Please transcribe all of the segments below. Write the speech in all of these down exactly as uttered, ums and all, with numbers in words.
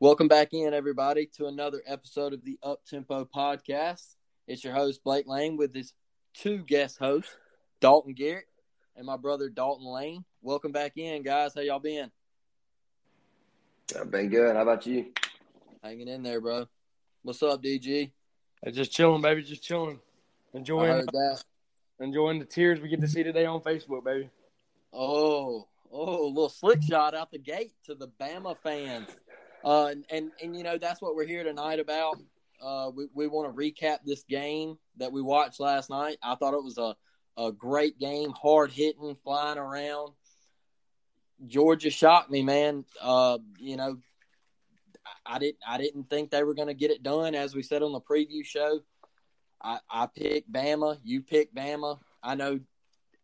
Welcome back in, everybody, to another episode of the Up Tempo Podcast. It's your host, Blake Lane, with his two guest hosts, Dalton Garrett and my brother, Dalton Lane. Welcome back in, guys. How y'all been? I've been good. How about you? Hanging in there, bro. What's up, D G? Hey, just chilling, baby. Just chilling. Enjoying, I heard that. Enjoying the tears we get to see today on Facebook, baby. Oh, oh, a little slick shot out the gate to the Bama fans. Uh, and, and, and, you know, that's what we're here tonight about. Uh, we we want to recap this game that we watched last night. I thought it was a, a great game, hard-hitting, flying around. Georgia shocked me, man. Uh, you know, I didn't I didn't think they were going to get it done, as we said on the preview show. I, I picked Bama. You picked Bama. I know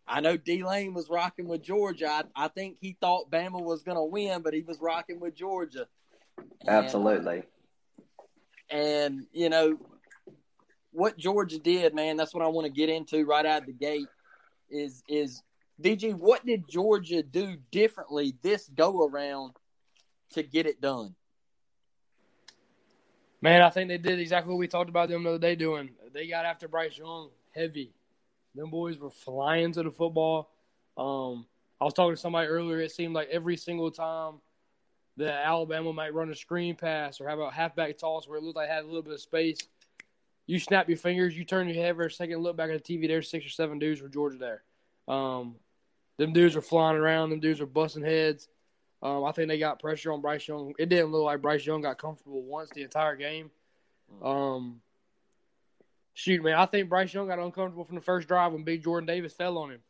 I know D-Lane was rocking with Georgia. I, I think he thought Bama was going to win, but he was rocking with Georgia. And, Absolutely. And, you know, what Georgia did, man, that's what I want to get into right out of the gate is, is D G, what did Georgia do differently this go-around to get it done? Man, I think they did exactly what we talked about them the other day doing. They got after Bryce Young heavy. Them boys were flying to the football. Um, I was talking to somebody earlier. It seemed like every single time that Alabama might run a screen pass or have a halfback toss where it looked like it had a little bit of space. You snap your fingers, you turn your head for a second, look back at the T V, there's six or seven dudes from Georgia there. Um, them dudes are flying around. Them dudes are busting heads. Um, I think they got pressure on Bryce Young. It didn't look like Bryce Young got comfortable once the entire game. Um, shoot, man, I think Bryce Young got uncomfortable from the first drive when big Jordan Davis fell on him.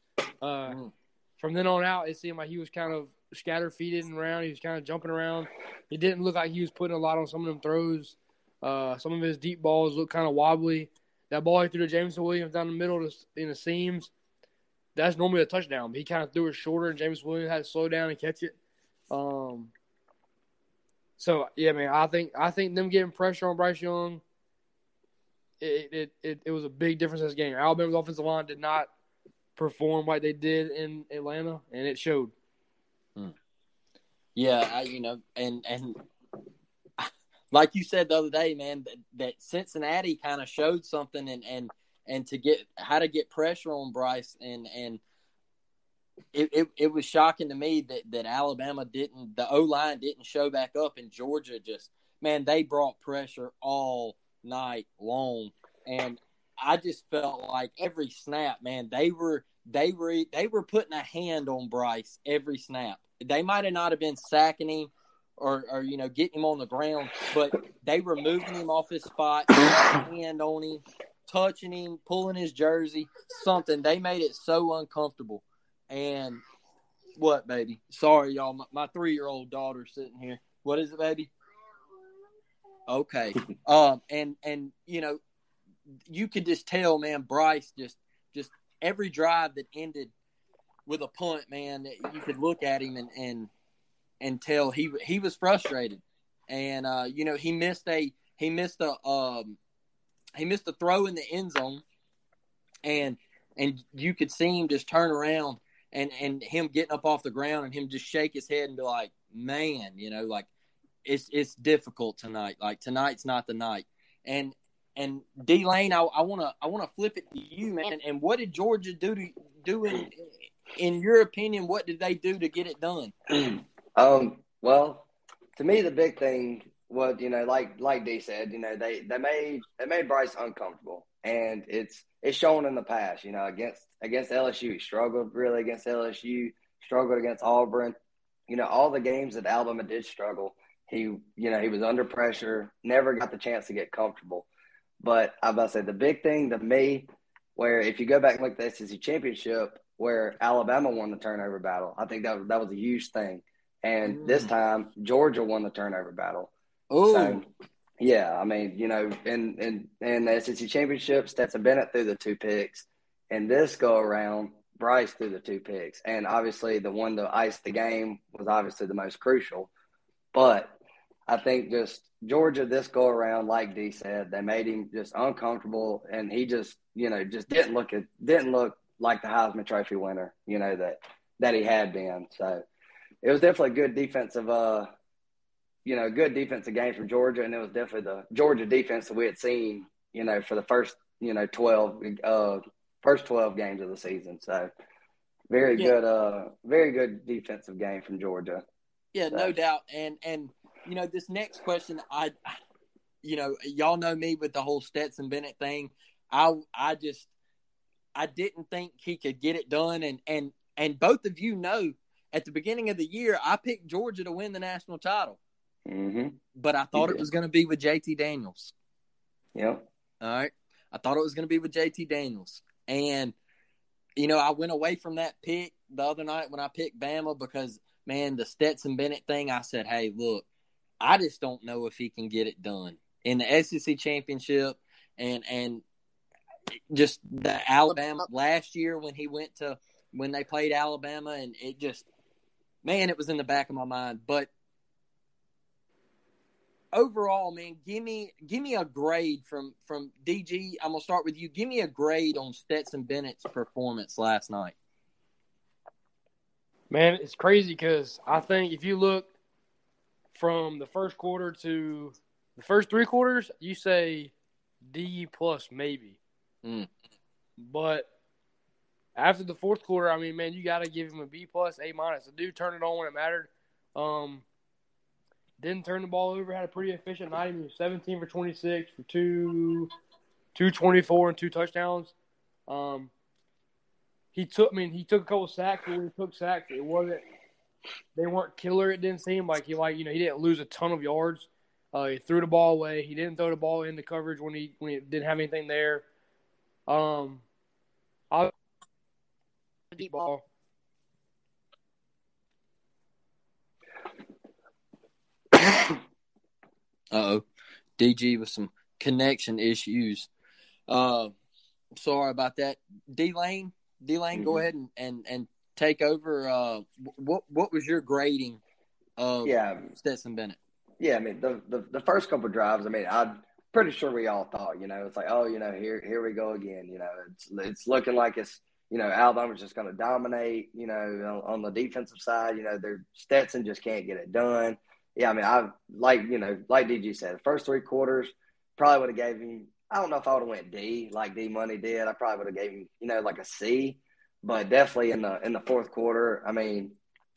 Uh, mm. From then on out, it seemed like he was kind of scatter-feeded and around. He was kind of jumping around. It didn't look like he was putting a lot on some of them throws. Uh, some of his deep balls looked kind of wobbly. That ball he threw to Jameson Williams down the middle to, in the seams, that's normally a touchdown. But he kind of threw it shorter, and Jameson Williams had to slow down and catch it. Um. So, yeah, man, I think I think them getting pressure on Bryce Young, it it, it, it was a big difference in this game. Alabama's offensive line did not perform like they did in Atlanta, and it showed. Hmm. Yeah, I, you know, and and like you said the other day, man, that, that Cincinnati kind of showed something, and, and and to get how to get pressure on Bryce, and and it, it, it was shocking to me that, that Alabama didn't, the O line didn't show back up, and Georgia just, man, they brought pressure all night long, and I just felt like every snap, man, they were. They were they were putting a hand on Bryce every snap. They might have not have been sacking him or, or you know, getting him on the ground, but they were moving him off his spot, hand on him, touching him, pulling his jersey, something. They made it so uncomfortable. And what, baby? Sorry, y'all. My, my three-year-old daughter's sitting here. What is it, baby? Okay. um, and, and, you know, you could just tell, man, Bryce just just – every drive that ended with a punt, man, you could look at him and and, and tell he he was frustrated, and uh, you know he missed a he missed a um, he missed a throw in the end zone, and and you could see him just turn around and and him getting up off the ground and him just shake his head and be like, man, you know, like it's it's difficult tonight. Like tonight's not the night, and. And D Lane, I want to I want to flip it to you, man. And what did Georgia do to do in, in your opinion? What did they do to get it done? Um, well, to me, the big thing was, you know, like like D said, you know, they, they made they made Bryce uncomfortable, and it's it's shown in the past. You know, against against L S U, he struggled really against L S U, struggled against Auburn. You know, all the games that Alabama did struggle, he you know he was under pressure, never got the chance to get comfortable. But I was about to say, the big thing to me, where if you go back and look at the S E C Championship, where Alabama won the turnover battle, I think that was, that was a huge thing. And mm. this time, Georgia won the turnover battle. Oh, so, yeah. I mean, you know, in, in, in the S E C Championship, Stetson Bennett threw the two picks. And this go-around, Bryce threw the two picks. And obviously, the one to ice the game was obviously the most crucial. But I think just Georgia this go-around, like D said, they made him just uncomfortable, and he just, you know, just didn't look at, didn't look like the Heisman Trophy winner, you know, that that he had been. So it was definitely a good defensive uh, you know, good defensive game from Georgia, and it was definitely the Georgia defense that we had seen, you know, for the first, you know, twelve, uh, first twelve games of the season. So very yeah. good, uh, very good defensive game from Georgia. Yeah, so. No doubt. And, and, you know, this next question, I, you know, y'all know me with the whole Stetson Bennett thing. I, I just, I didn't think he could get it done. And, and, and both of you know, at the beginning of the year, I picked Georgia to win the national title. Mm-hmm. But I thought it was going to be with J T Daniels. Yep. All right. I thought it was going to be with J T Daniels. And, you know, I went away from that pick the other night when I picked Bama because, man, the Stetson Bennett thing, I said, hey, look, I just don't know if he can get it done. In the S E C Championship and and just the Alabama last year when he went to – when they played Alabama, and it just – man, it was in the back of my mind. But overall, man, give me give me a grade from, from D G. I'm going to start with you. Give me a grade on Stetson Bennett's performance last night. Man, it's crazy because I think if you look from the first quarter to – the first three quarters, you say D plus maybe. Mm. But after the fourth quarter, I mean, man, you got to give him a B plus, A minus. The dude turned it on when it mattered. Um, didn't turn the ball over. Had a pretty efficient night. He was seventeen for twenty-six for two, two twenty-four and two touchdowns. Um, he took, I mean, he took a couple sacks. But when he took sacks, it wasn't, they weren't killer. It didn't seem like he, like, you know, he didn't lose a ton of yards. Uh, he threw the ball away. He didn't throw the ball into coverage when he when he didn't have anything there. Um, I deep ball. Uh oh, D G with some connection issues. Uh, sorry about that. D Lane, D Lane, mm-hmm. go ahead and, and, and take over. Uh, what what was your grading of yeah. Stetson Bennett? Yeah, I mean, the, the the first couple of drives, I mean, I'm pretty sure we all thought, you know, it's like, oh, you know, here here we go again. You know, it's it's looking like it's, you know, Alabama's just going to dominate, you know, on, on the defensive side. You know, their Stetson just can't get it done. Yeah, I mean, I like, you know, like D G said, the first three quarters probably would have gave him, I don't know if I would have went D, like D Money did. I probably would have gave him, you know, like a C. But definitely in the in the fourth quarter, I mean,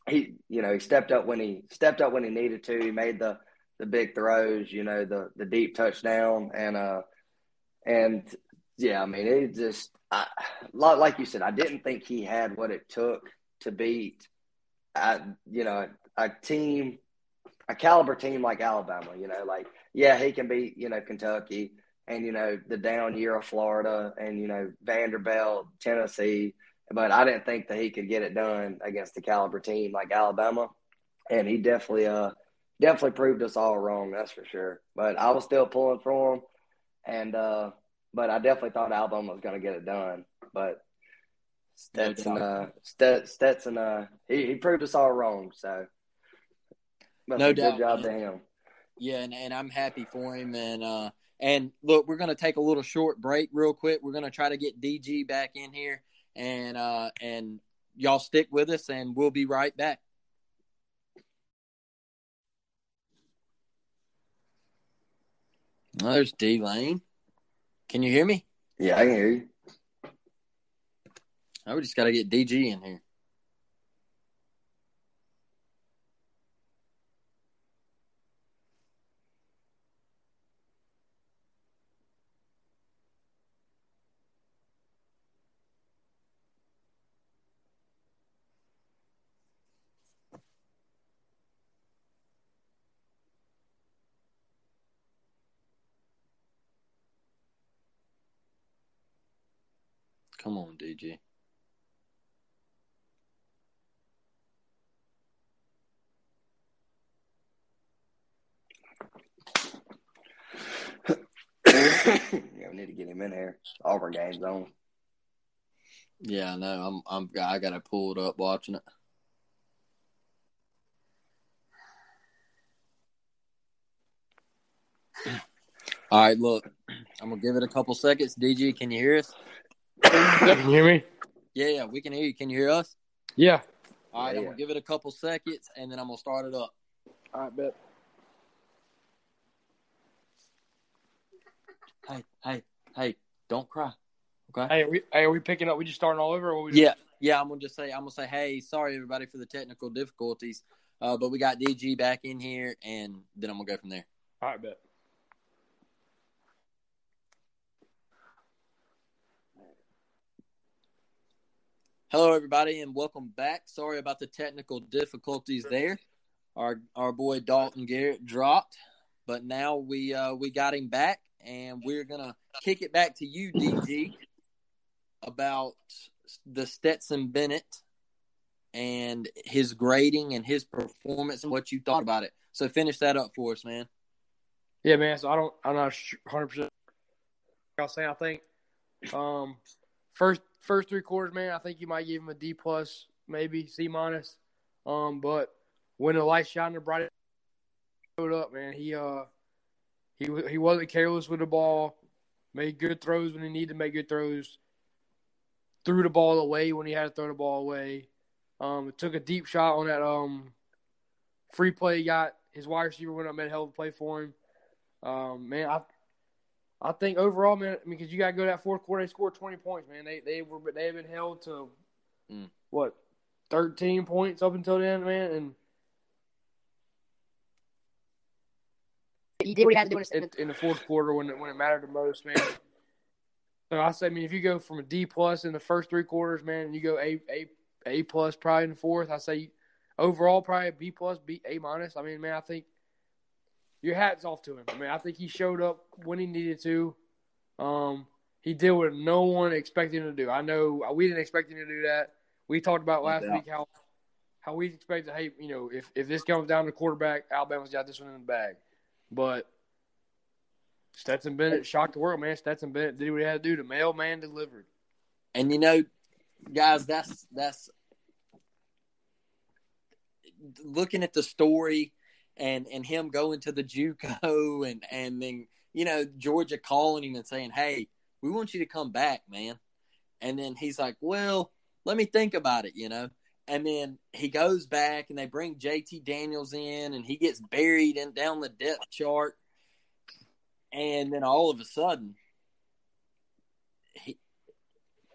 he, you know, he stepped up when he stepped up when he needed to. He made the – the big throws, you know, the the deep touchdown, and uh, and yeah, I mean, it just, I, like you said, I didn't think he had what it took to beat, I, you know, a team, a caliber team like Alabama. You know, like, yeah, he can beat, you know, Kentucky, and, you know, the down year of Florida, and, you know, Vanderbilt, Tennessee, but I didn't think that he could get it done against a caliber team like Alabama, and he definitely uh. Definitely proved us all wrong, that's for sure. But I was still pulling for him, and uh, but I definitely thought Alabama was going to get it done. But Stetson, uh, Stetson, uh, he, he proved us all wrong. So no doubt, good job to him. Yeah, and, and I'm happy for him. And uh, and look, we're going to take a little short break real quick. We're going to try to get D G back in here, and uh, and y'all stick with us, and we'll be right back. Oh, there's D Lane. Can you hear me? Yeah, I can hear you. I just got to get D G in here. Come on, D G. Yeah, we need to get him in here. Auburn game's on. Yeah, I know. I'm. I'm. I got to pull it up watching it. All right, look. I'm gonna give it a couple seconds. D G, can you hear us? Can you hear me? Yeah, yeah, we can hear you. Can you hear us? Yeah. All right, yeah, I'm going to yeah. give it a couple seconds, and then I'm going to start it up. All right, bet. hey, hey, hey, don't cry. Okay. Hey, are we, hey, are we picking up? We just starting all over? Or we just... Yeah, yeah. I'm gonna just say, I'm gonna say, hey, sorry everybody for the technical difficulties, uh, but we got D G back in here, and then I'm gonna go from there. All right, bet. Hello, everybody, and welcome back. Sorry about the technical difficulties there. Our our boy Dalton Garrett dropped, but now we uh, we got him back, and we're gonna kick it back to you, D G, about the Stetson Bennett and his grading and his performance and what you thought about it. So finish that up for us, man. Yeah, man. So I don't, I'm not one hundred percent. I'll say I think um, first. First three quarters, man, I think you might give him a D plus, maybe C minus. Um, but when the light shone, the bright showed up, man. He uh, he he wasn't careless with the ball. Made good throws when he needed to make good throws. Threw the ball away when he had to throw the ball away. Um, took a deep shot on that um free play. He got his wide receiver went up and held the play for him. Um, man, I. I think overall, man, I mean, because you got to go that fourth quarter, they scored twenty points, man. They they were they have been held to mm. what thirteen points up until then, man. And he did what he had to do in, in the fourth quarter when it, when it mattered the most, man. So I say, I mean, if you go from a D plus in the first three quarters, man, and you go a a a plus probably in the fourth, I say overall probably B plus, B A minus. I mean, man, I think. Your hat's off to him. I mean, I think he showed up when he needed to. Um, he did what no one expected him to do. I know we didn't expect him to do that. We talked about last yeah. week how how we expected, hey, you know, if, if this comes down to quarterback, Alabama's got this one in the bag. But Stetson Bennett shocked the world, man. Stetson Bennett did what he had to do. The mailman delivered. And, you know, guys, that's that's – looking at the story – And and him going to the JUCO and, and then, you know, Georgia calling him and saying, hey, we want you to come back, man. And then he's like, well, let me think about it, you know. And then he goes back and they bring J T Daniels in and he gets buried in, down the depth chart. And then all of a sudden, he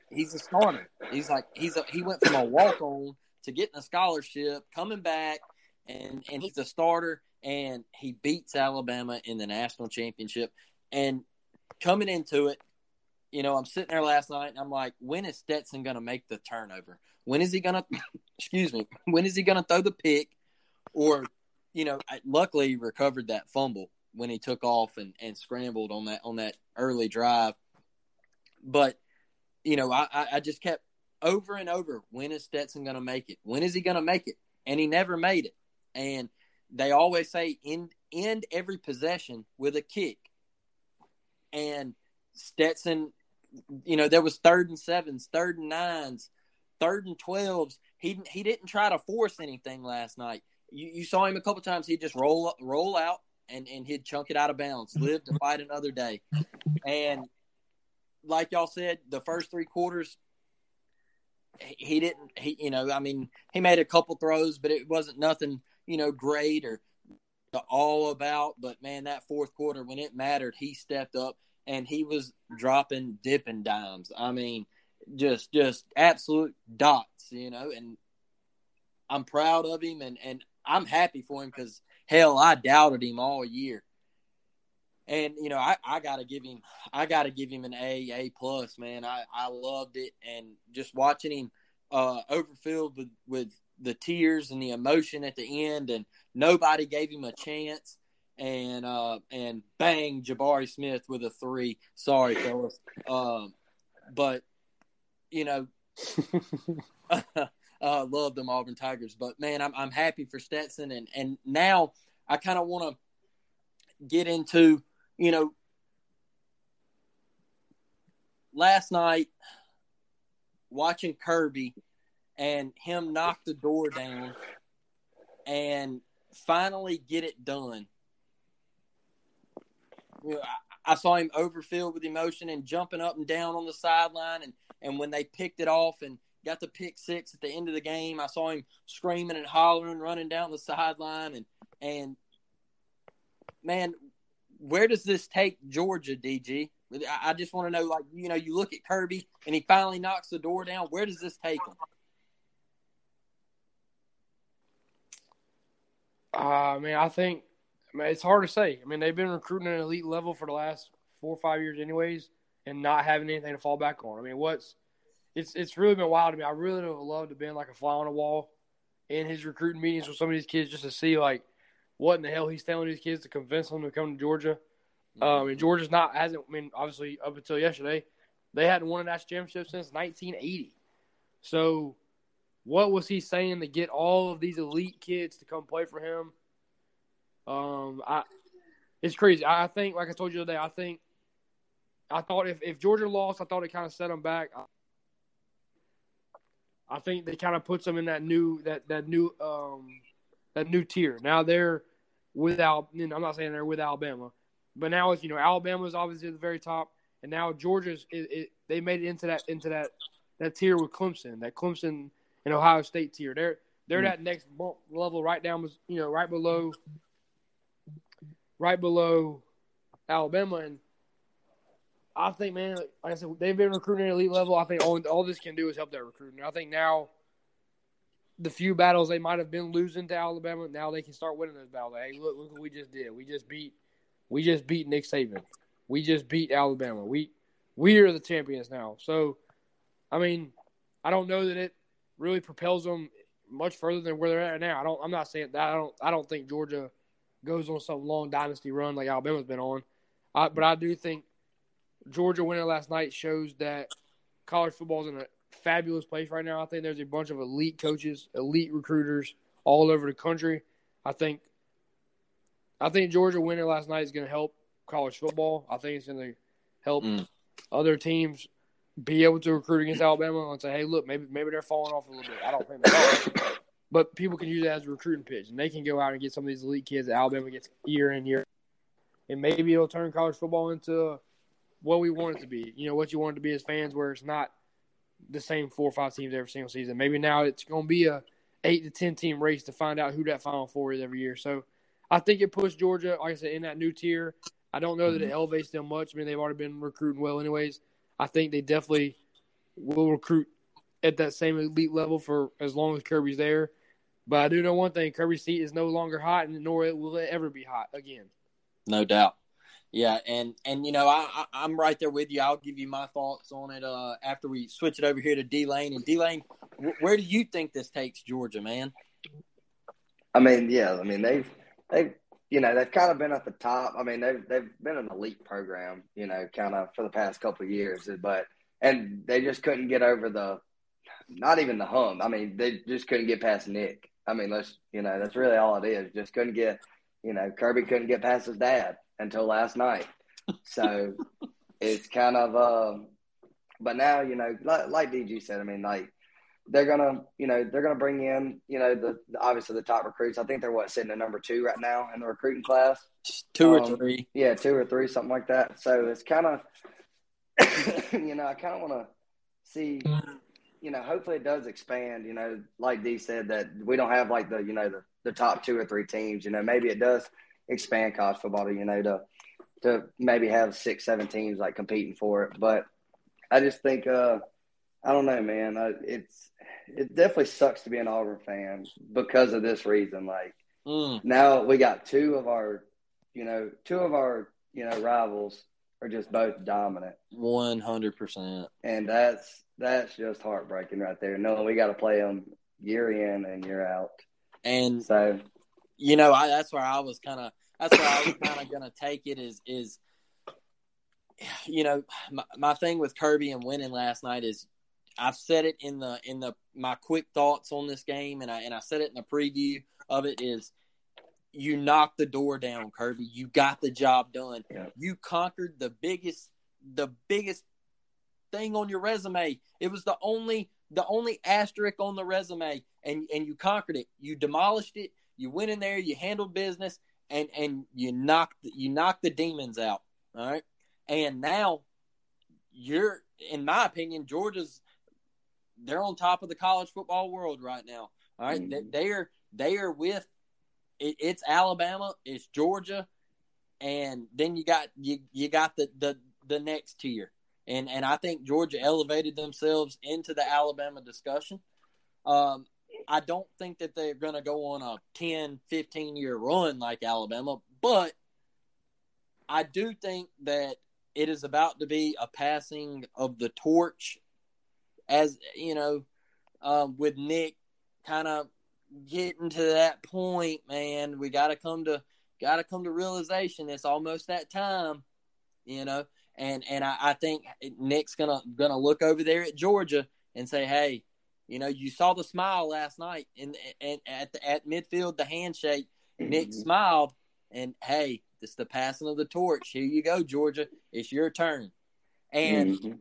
he's a starter. He's like he's a, he went from a walk-on to getting a scholarship, coming back. And and he's a starter, and he beats Alabama in the national championship. And coming into it, you know, I'm sitting there last night, and I'm like, when is Stetson going to make the turnover? When is he going to – excuse me. When is he going to throw the pick? Or, you know, I, luckily he recovered that fumble when he took off and, and scrambled on that on that early drive. But, you know, I, I just kept over and over, when is Stetson going to make it? When is he going to make it? And he never made it. And they always say end, end every possession with a kick. And Stetson, you know, there was third and sevens, third and nines, third and twelves. He he didn't try to force anything last night. You, you saw him a couple times. He'd just roll roll out and, and he'd chunk it out of bounds, live to fight another day. And like y'all said, the first three quarters – He didn't, he, you know, I mean, he made a couple throws, but it wasn't nothing, you know, great or all about. But, man, that fourth quarter, when it mattered, he stepped up and he was dropping dipping dimes. I mean, just just absolute dots, you know, and I'm proud of him and, and I'm happy for him because, hell, I doubted him all year. And, you know, I, I got to give him I got to give him an A, A plus, man. I, I loved it. And just watching him uh, overfilled with, with the tears and the emotion at the end. And nobody gave him a chance. And, uh, and bang, Jabari Smith with a three. Sorry, fellas. Um, but, you know, I uh, love them Auburn Tigers. But, man, I'm, I'm happy for Stetson. And, and now I kind of want to get into – you know, last night watching Kirby and him knock the door down and finally get it done. You know, I, I saw him overfilled with emotion and jumping up and down on the sideline. And, and when they picked it off and got the pick six at the end of the game, I saw him screaming and hollering, running down the sideline. And, and man, where does this take Georgia, D G? I just want to know, like, you know, you look at Kirby and he finally knocks the door down. Where does this take him? Uh, I mean, I think I mean, it's hard to say. I mean, they've been recruiting at an elite level for the last four or five years anyways and not having anything to fall back on. I mean, what's it's it's really been wild to me. I really would have loved to have been like a fly on the wall in his recruiting meetings with some of these kids just to see, like, what in the hell he's telling these kids to convince them to come to Georgia. Um, and Georgia's not hasn't. I mean, obviously, up until yesterday, they hadn't won a national championship since nineteen eighty. So, what was he saying to get all of these elite kids to come play for him? Um, I, it's crazy. I think, like I told you today, I think, I thought if, if Georgia lost, I thought it kind of set them back. I, I think they kind of puts them in that new that that new um that new tier. Now they're without. You know, I'm not saying they're with Alabama. But now it's, you know, Alabama's obviously at the very top, and now Georgia's it, it, they made it into that into that, that tier with Clemson, that Clemson and Ohio State tier. They're they're mm-hmm. that next bump level right down, you know, right below, right below Alabama. And I think, man, like I said, they've been recruiting at elite level. I think all all this can do is help their recruiting. I think now the few battles they might have been losing to Alabama, now they can start winning those battles. Like, hey, look, look what we just did. We just beat. We just beat Nick Saban. We just beat Alabama. We we are the champions now. So, I mean, I don't know that it really propels them much further than where they're at now. I don't. I'm not saying that. I don't. I don't think Georgia goes on some long dynasty run like Alabama's been on. I, but I do think Georgia winning last night shows that college football is in a fabulous place right now. I think there's a bunch of elite coaches, elite recruiters all over the country. I think. I think Georgia winning last night is going to help college football. I think it's going to help mm. other teams be able to recruit against Alabama and say, hey, look, maybe maybe they're falling off a little bit. I don't think they're falling. But people can use it as a recruiting pitch, and they can go out and get some of these elite kids that Alabama gets year in, year out. And maybe it'll turn college football into what we want it to be, you know, what you want it to be as fans, where it's not the same four or five teams every single season. Maybe now it's going to be a eight to ten team race to find out who that Final Four is every year. So, I think it pushed Georgia, like I said, in that new tier. I don't know that it elevates them much. I mean, they've already been recruiting well anyways. I think they definitely will recruit at that same elite level for as long as Kirby's there. But I do know one thing. Kirby's seat is no longer hot, nor will it ever be hot again. No doubt. Yeah, and, and you know, I, I, I'm right there with you. I'll give you my thoughts on it uh, after we switch it over here to D-Lane. And D-Lane, wh- where do you think this takes Georgia, man? I mean, yeah, I mean, they've – They, you know, they've kind of been at the top. I mean, they've they've been an elite program, you know, kind of for the past couple of years. But and they just couldn't get over the, not even the hump. I mean, they just couldn't get past Nick. I mean, let's you know, that's really all it is. Just couldn't get, you know, Kirby couldn't get past his dad until last night. So it's kind of, uh, but now you know, like, like D G said, I mean, like. They're gonna, you know, they're gonna bring in, you know, the, the obviously the top recruits. I think they're what sitting at number two right now in the recruiting class, two um, or three. Yeah, two or three, something like that. So it's kind of, you know, I kind of want to see, you know, hopefully it does expand. You know, like D said, that we don't have like the, you know, the, the top two or three teams. You know, maybe it does expand college football to, you know, to to maybe have six, seven teams like competing for it. But I just think. uh I don't know, man. I, it's it definitely sucks to be an Auburn fan because of this reason. Like mm. now we got two of our, you know, two of our you know rivals are just both dominant, one hundred percent. And that's that's just heartbreaking right there. Knowing we got to play them year in and year out. And so, you know, I, that's where I was kind of. That's where I was kind of going to take it. Is is you know my, my thing with Kirby and winning last night is. I've said it in the in the my quick thoughts on this game, and I and I said it in the preview of it is, you knocked the door down, Kirby. You got the job done. Yeah. You conquered the biggest the biggest thing on your resume. It was the only the only asterisk on the resume, and and you conquered it. You demolished it. You went in there. You handled business, and and you knocked you knocked the demons out. All right, and now you're, in my opinion, Georgia's. They're on top of the college football world right now. All right, mm-hmm. they, they are they are with it, it's Alabama, it's Georgia, and then you got you you got the the the next tier. And and I think Georgia elevated themselves into the Alabama discussion. Um, I don't think that they're going to go on a ten, fifteen-year run like Alabama, but I do think that it is about to be a passing of the torch, as, you know, um, with Nick kind of getting to that point, man. We got to come to got to come to realization. It's almost that time, you know. And and I, I think Nick's gonna gonna look over there at Georgia and say, hey, you know, you saw the smile last night, and and at the, at midfield, the handshake. Nick smiled, and hey, it's the passing of the torch. Here you go, Georgia. It's your turn. And mm-hmm.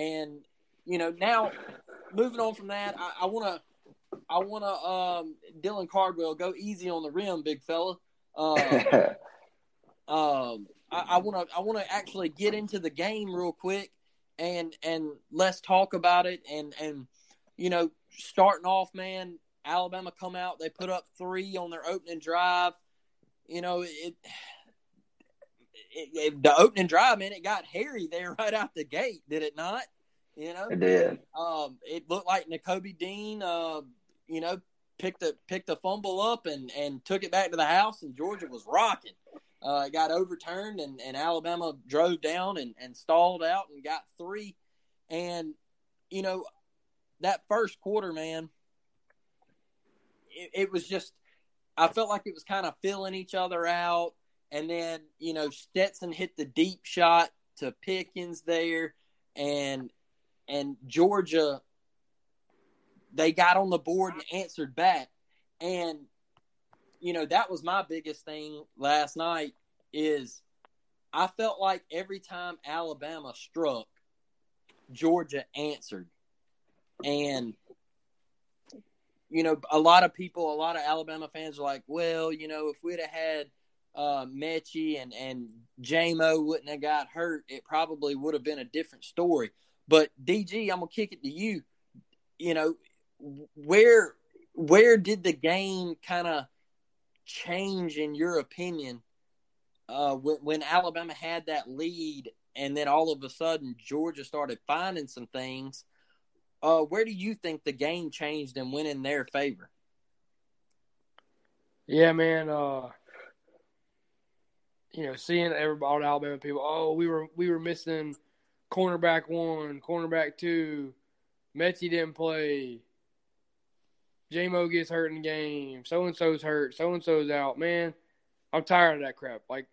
and you know, now moving on from that, I want to I want to um, Dylan Cardwell, go easy on the rim, big fella. Uh, um. I want to I want to actually get into the game real quick, and and let's talk about it. And, and, you know, starting off, man, Alabama come out. They put up three on their opening drive. You know, it, it, it the opening drive, man, it got hairy there right out the gate, did it not? You know? It did. Um, it looked like N'Kobe Dean, uh, you know, picked a, picked a fumble up and, and took it back to the house, and Georgia was rocking. Uh, it got overturned, and, and Alabama drove down and, and stalled out and got three. And, you know, that first quarter, man, it, it was just – I felt like it was kind of filling each other out. And then, you know, Stetson hit the deep shot to Pickens there. And, and Georgia, they got on the board and answered back. And – you know, that was my biggest thing last night, is I felt like every time Alabama struck, Georgia answered. And, you know, a lot of people, a lot of Alabama fans are like, well, you know, if we'd have had uh, Mechie and, and J-Mo wouldn't have got hurt, it probably would have been a different story. But, D G, I'm going to kick it to you. You know, where where did the game kind of change in your opinion uh when, when Alabama had that lead, and then all of a sudden Georgia started finding some things? Uh where do you think the game changed and went in their favor? Yeah, man, uh you know, seeing everybody, all the Alabama people, oh we were we were missing cornerback one, cornerback two, Mechie didn't play, J-Mo gets hurt in the game, so-and-so's hurt, so-and-so's out. Man, I'm tired of that crap. Like,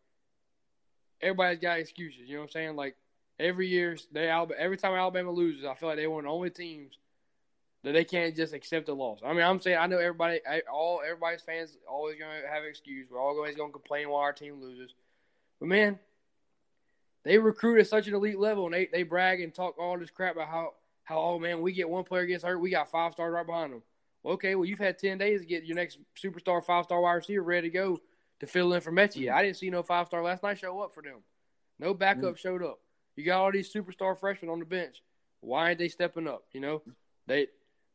everybody's got excuses, you know what I'm saying? Like, every year, they every time Alabama loses, I feel like they were one of the only teams that they can't just accept a loss. I mean, I'm saying, I know everybody, all everybody's fans always going to have an excuse. We're always going to complain while our team loses. But, man, they recruit at such an elite level, and they, they brag and talk all this crap about how, how, oh, man, we get one player gets hurt, we got five stars right behind them. Okay, well, you've had ten days to get your next superstar five-star wide receiver ready to go to fill in for Mechie. I didn't see no five-star last night show up for them. No backup mm-hmm. showed up. You got all these superstar freshmen on the bench. Why aren't they stepping up? You know, they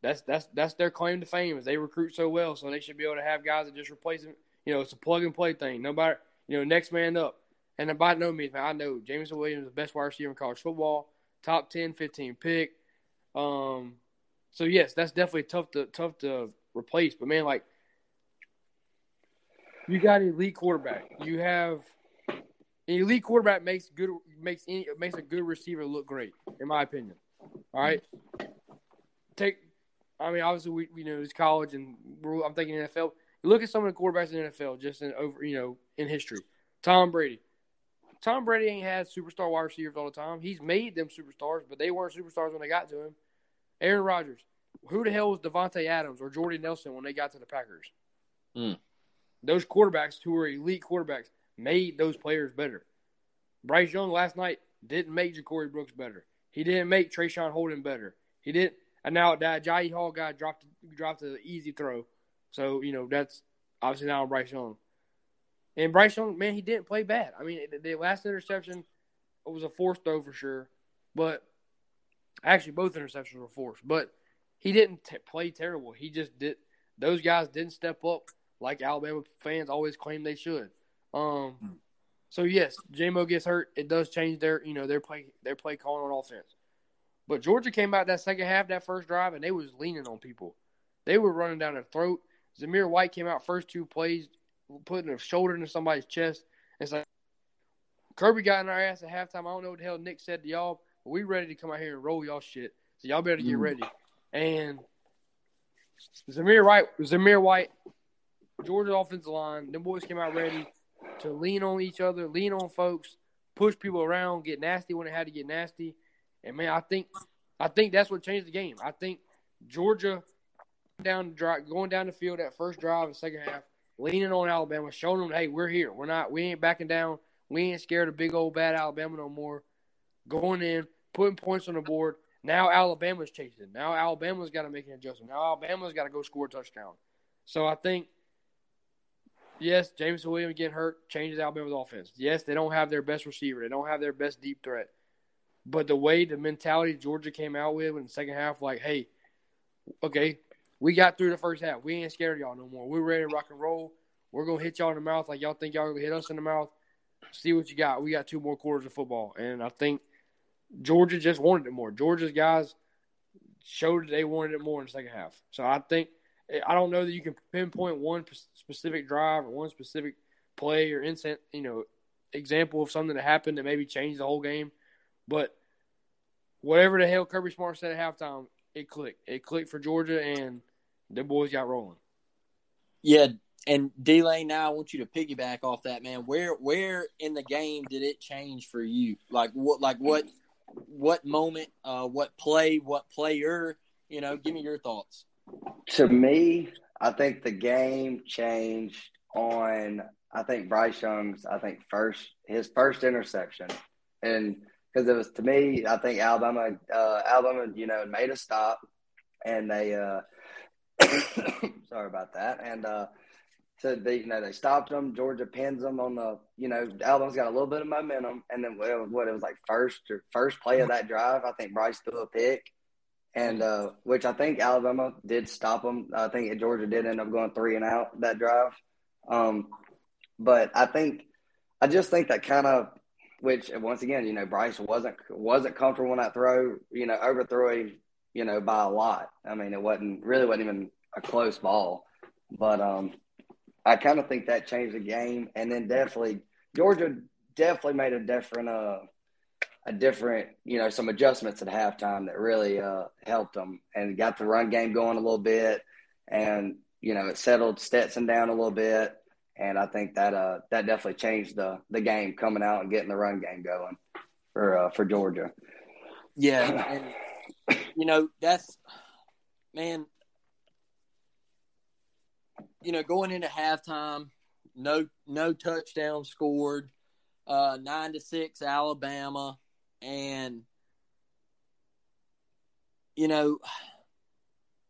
that's that's that's their claim to fame, is they recruit so well, so they should be able to have guys that just replace them. You know, it's a plug-and-play thing. Nobody, you know, next man up. And by no means, man, I know Jameson Williams is the best wide receiver in college football, top ten, fifteen pick. Um – So, yes, that's definitely tough to tough to replace. But, man, like, you got an elite quarterback. You have – an elite quarterback makes good makes any, makes a good receiver look great, in my opinion. All right? Take – I mean, obviously, we, we know it's college, and we're, I'm thinking N F L. Look at some of the quarterbacks in the N F L just in over, you know, in history. Tom Brady. Tom Brady ain't had superstar wide receivers all the time. He's made them superstars, but they weren't superstars when they got to him. Aaron Rodgers. Who the hell was Devontae Adams or Jordy Nelson when they got to the Packers? Mm. Those quarterbacks who were elite quarterbacks made those players better. Bryce Young last night didn't make Ja'Cory Brooks better. He didn't make Trayshawn Holden better. He didn't. And now that Jai Hall guy dropped dropped an easy throw. So, you know, that's obviously not on Bryce Young. And Bryce Young, man, he didn't play bad. I mean, the last interception was a forced throw for sure, but – actually, both interceptions were forced, but he didn't t- play terrible. He just did. Those guys didn't step up like Alabama fans always claim they should. Um, So yes, J-Mo gets hurt. It does change their, you know, their play, their play calling on offense. But Georgia came out that second half, that first drive, and they was leaning on people. They were running down their throat. Zamir White came out first two plays, putting a shoulder into somebody's chest. It's like Kirby got in our ass at halftime. I don't know what the hell Nick said to y'all, but we ready to come out here and roll y'all shit. So y'all better get ready. And Zamir White, Zamir White, Georgia's offensive line, them boys came out ready to lean on each other, lean on folks, push people around, get nasty when it had to get nasty. And man, I think, I think that's what changed the game. I think Georgia down drive, going down the field that first drive and second half, leaning on Alabama, showing them, hey, we're here. We're not, we ain't backing down. We ain't scared of big old bad Alabama no more. Going in, putting points on the board. Now Alabama's chasing. Now Alabama's got to make an adjustment. Now Alabama's got to go score a touchdown. So I think, yes, Jameson Williams getting hurt changes Alabama's offense. Yes, they don't have their best receiver. They don't have their best deep threat. But the way the mentality Georgia came out with in the second half, like, hey, okay, we got through the first half. We ain't scared of y'all no more. We're ready to rock and roll. We're going to hit y'all in the mouth like y'all think y'all going to hit us in the mouth. See what you got. We got two more quarters of football. And I think Georgia just wanted it more. Georgia's guys showed they wanted it more in the second half. So I think – I don't know that you can pinpoint one specific drive or one specific play or incident, you know, example of something that happened that maybe changed the whole game. But whatever the hell Kirby Smart said at halftime, it clicked. It clicked for Georgia, and the boys got rolling. Yeah, and D-Lane, now I want you to piggyback off that, man. Where where in the game did it change for you? Like what like what what moment, uh, what play, what player, you know, give me your thoughts. To me, I think the game changed on I think Bryce Young's I think first his first interception. And because it was to me, I think Alabama uh, Alabama, you know, made a stop and they uh, sorry about that. And uh So, they, you know, they stopped them. Georgia pins them on the, you know, Alabama's got a little bit of momentum. And then, well, what, it was like first or first play of that drive, I think Bryce threw a pick, and uh, which I think Alabama did stop them. I think Georgia did end up going three and out that drive. Um, but I think – I just think that kind of – which, once again, you know, Bryce wasn't wasn't comfortable in that throw, you know, overthrew him, you know, by a lot. I mean, it wasn't – really wasn't even a close ball. But – um I kind of think that changed the game, and then definitely Georgia definitely made a different, uh, a different, you know, some adjustments at halftime that really uh, helped them and got the run game going a little bit, and you know it settled Stetson down a little bit, and I think that uh, that definitely changed the the game coming out and getting the run game going for uh, for Georgia. Yeah, and, you know that's man. You know, going into halftime, no no touchdown scored, uh, nine to six Alabama, and you know,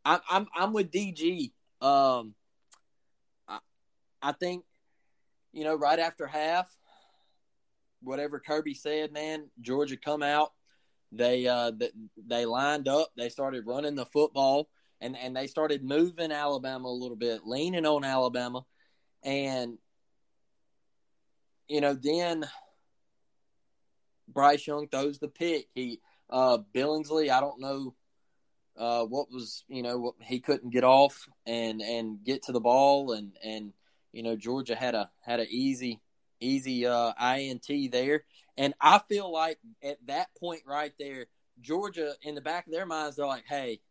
I'm I'm I'm with D G. Um, I I think you know right after half, whatever Kirby said, man, Georgia come out, they uh they, they lined up, they started running the football. And and they started moving Alabama a little bit, leaning on Alabama. And, you know, then Bryce Young throws the pick. He uh, Billingsley, I don't know uh, what was, you know, what, he couldn't get off and, and get to the ball. And, and you know, Georgia had a had an easy, easy uh, I N T there. And I feel like at that point right there, Georgia, in the back of their minds, they're like, hey,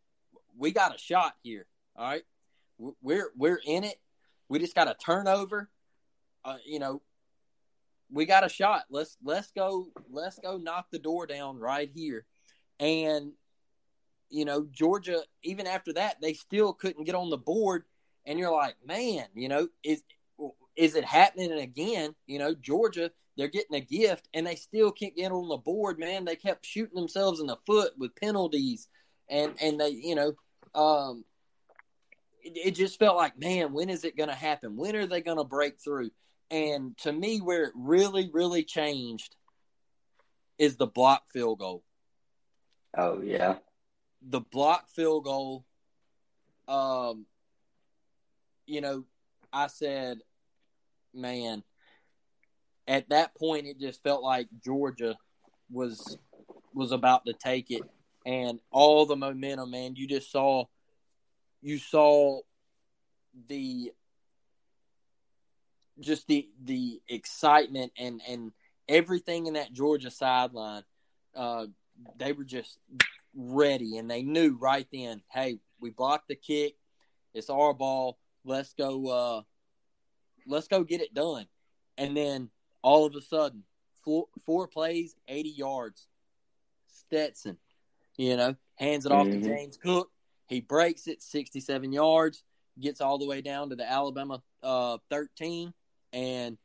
we got a shot here, all right? We're we're in it. We just got a turnover. Uh, you know, we got a shot. Let's let's go let's go knock the door down right here. And you know, Georgia, even after that, they still couldn't get on the board. And you're like, man, you know, is is it happening again? You know, Georgia, they're getting a gift, and they still can't get on the board. Man, they kept shooting themselves in the foot with penalties, and and they, you know. Um, it, it just felt like, man, when is it going to happen? When are they going to break through? And to me, where it really, really changed is the block field goal. Oh, yeah. The block field goal, um, you know, I said, man, at that point, it just felt like Georgia was was about to take it, and all the momentum, man. You just saw, you saw the just the the excitement and and everything in that Georgia sideline. Uh, they were just ready, and they knew right then, hey, we blocked the kick. It's our ball. Let's go. Uh, let's go get it done. And then all of a sudden, four, four plays, eighty yards. Stetson, you know, hands it off mm-hmm. to James Cook. He breaks it, sixty-seven yards, gets all the way down to the Alabama uh, thirteen. And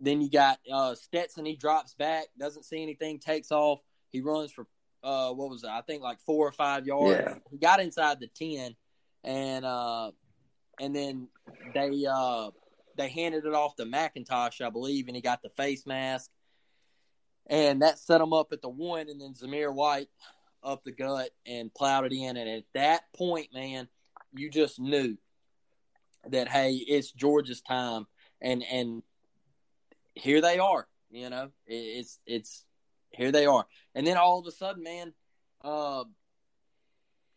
then you got uh, Stetson. He drops back, doesn't see anything, takes off. He runs for, uh, what was it, I think like four or five yards. Yeah. He got inside the ten, and uh, and then they uh, they handed it off to McIntosh, I believe, and he got the face mask. And that set him up at the one, and then Zamir White up the gut and plowed it in. And at that point, man, you just knew that, hey, it's Georgia's time. And and here they are, you know. It's it's here they are. And then all of a sudden, man, uh,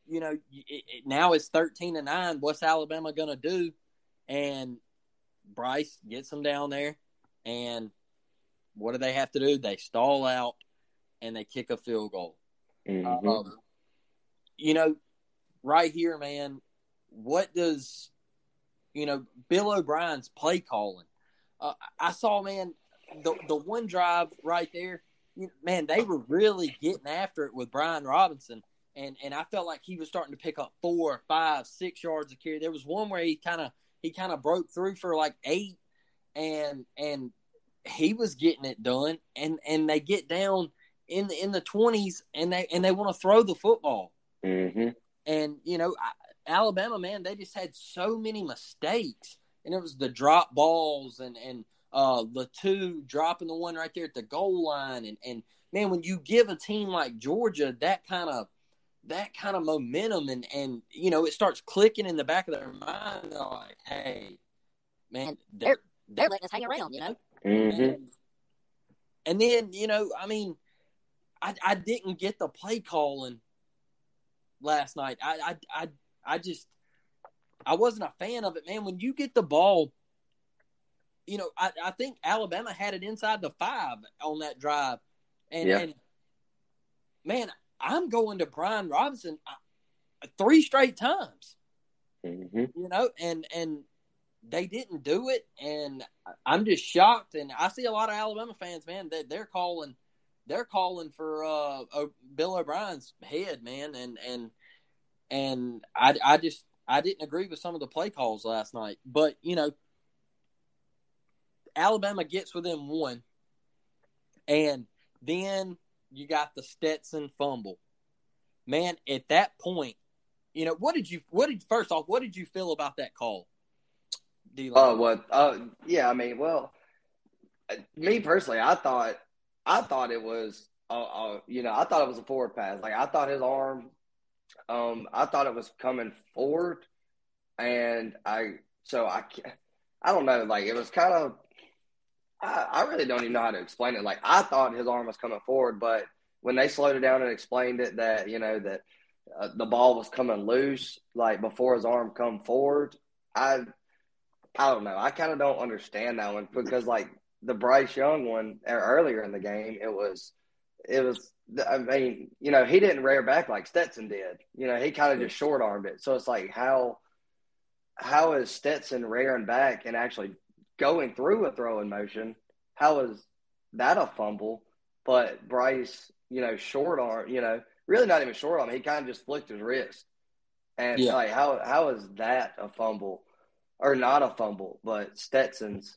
you know, it, it, now it's thirteen to nine. What's Alabama going to do? And Bryce gets them down there, and what do they have to do? They stall out, and they kick a field goal. Mm-hmm. Um, you know, right here, man, what does, you know, Bill O'Brien's play calling? Uh, I saw, man, the, the one drive right there, man, they were really getting after it with Brian Robinson, and, and I felt like he was starting to pick up four, five, six yards of carry. There was one where he kind of he kind of broke through for like eight, and and – he was getting it done, and, and they get down in the, in the twenties, and they and they want to throw the football. Mm-hmm. And, you know, Alabama, man, they just had so many mistakes. And it was the drop balls and, and uh, the two dropping the one right there at the goal line. And, and man, when you give a team like Georgia that kind of that kind of momentum and, and, you know, it starts clicking in the back of their mind. They're like, hey, man, they're, they're letting us hang around, you know? Mm-hmm. And, and then, you know, I mean, I, I didn't get the play calling last night. I, I, I, I just, I wasn't a fan of it, man. When you get the ball, you know, I, I think Alabama had it inside the five on that drive. And, yeah. and man, I'm going to Brian Robinson three straight times, mm-hmm. you know, and, and, they didn't do it, and I'm just shocked. And I see a lot of Alabama fans, man, that they're calling, they're calling for uh, Bill O'Brien's head, man. And and and I, I just I didn't agree with some of the play calls last night. But you know, Alabama gets within one, and then you got the Stetson fumble, man. At that point, you know, what did you what did first off, what did you feel about that call? Oh, uh, what? Uh, yeah, I mean, well, me personally, I thought, I thought it was, uh, uh, you know, I thought it was a forward pass. Like I thought his arm, um, I thought it was coming forward, and I, so I, I don't know. Like it was kind of, I, I really don't even know how to explain it. Like I thought his arm was coming forward, but when they slowed it down and explained it that you know that uh, the ball was coming loose, like before his arm come forward, I. I don't know. I kind of don't understand that one because, like, the Bryce Young one earlier in the game, it was – it was. I mean, you know, he didn't rear back like Stetson did. You know, he kind of just short-armed it. So it's like how how is Stetson rearing back and actually going through a throwing motion? How is that a fumble? But Bryce, you know, short-arm, you know, really not even short-arm. He kind of just flicked his wrist. And, yeah. like, how how is that a fumble? Or not a fumble, but Stetson's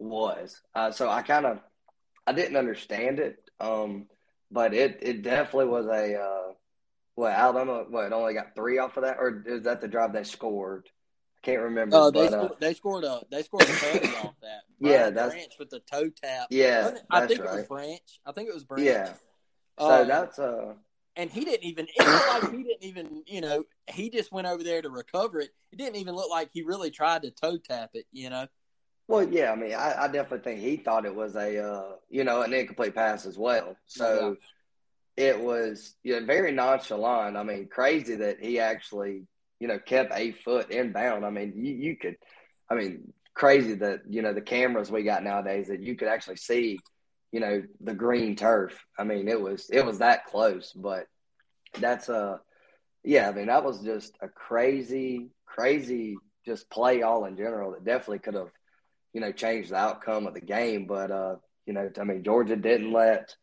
was. Uh, so I kind of – I didn't understand it, um, but it, it definitely was a uh, – what, Alabama, what, only got three off of that? Or is that the drive they scored? I can't remember. Uh, they, but, sco- uh, they scored a they scored a penalty off that. Brian yeah. That's, Branch with the toe tap. Yeah, that's I think right. it was Branch. I think it was Branch. Yeah. So um, that's uh, – and he didn't even – it looked like he didn't even – you know, he just went over there to recover it. It didn't even look like he really tried to toe tap it, you know. Well, yeah, I mean, I, I definitely think he thought it was a, uh, you know, an incomplete pass as well. So yeah. It was, you know, very nonchalant. I mean, crazy that he actually, you know, kept a foot inbound. I mean, you, you could, I mean, crazy that, you know, the cameras we got nowadays that you could actually see, you know, the green turf. I mean, it was, it was that close, but that's a, yeah, I mean, that was just a crazy, crazy just play all in general that definitely could have, you know, changed the outcome of the game. But, uh, you know, I mean, Georgia didn't let,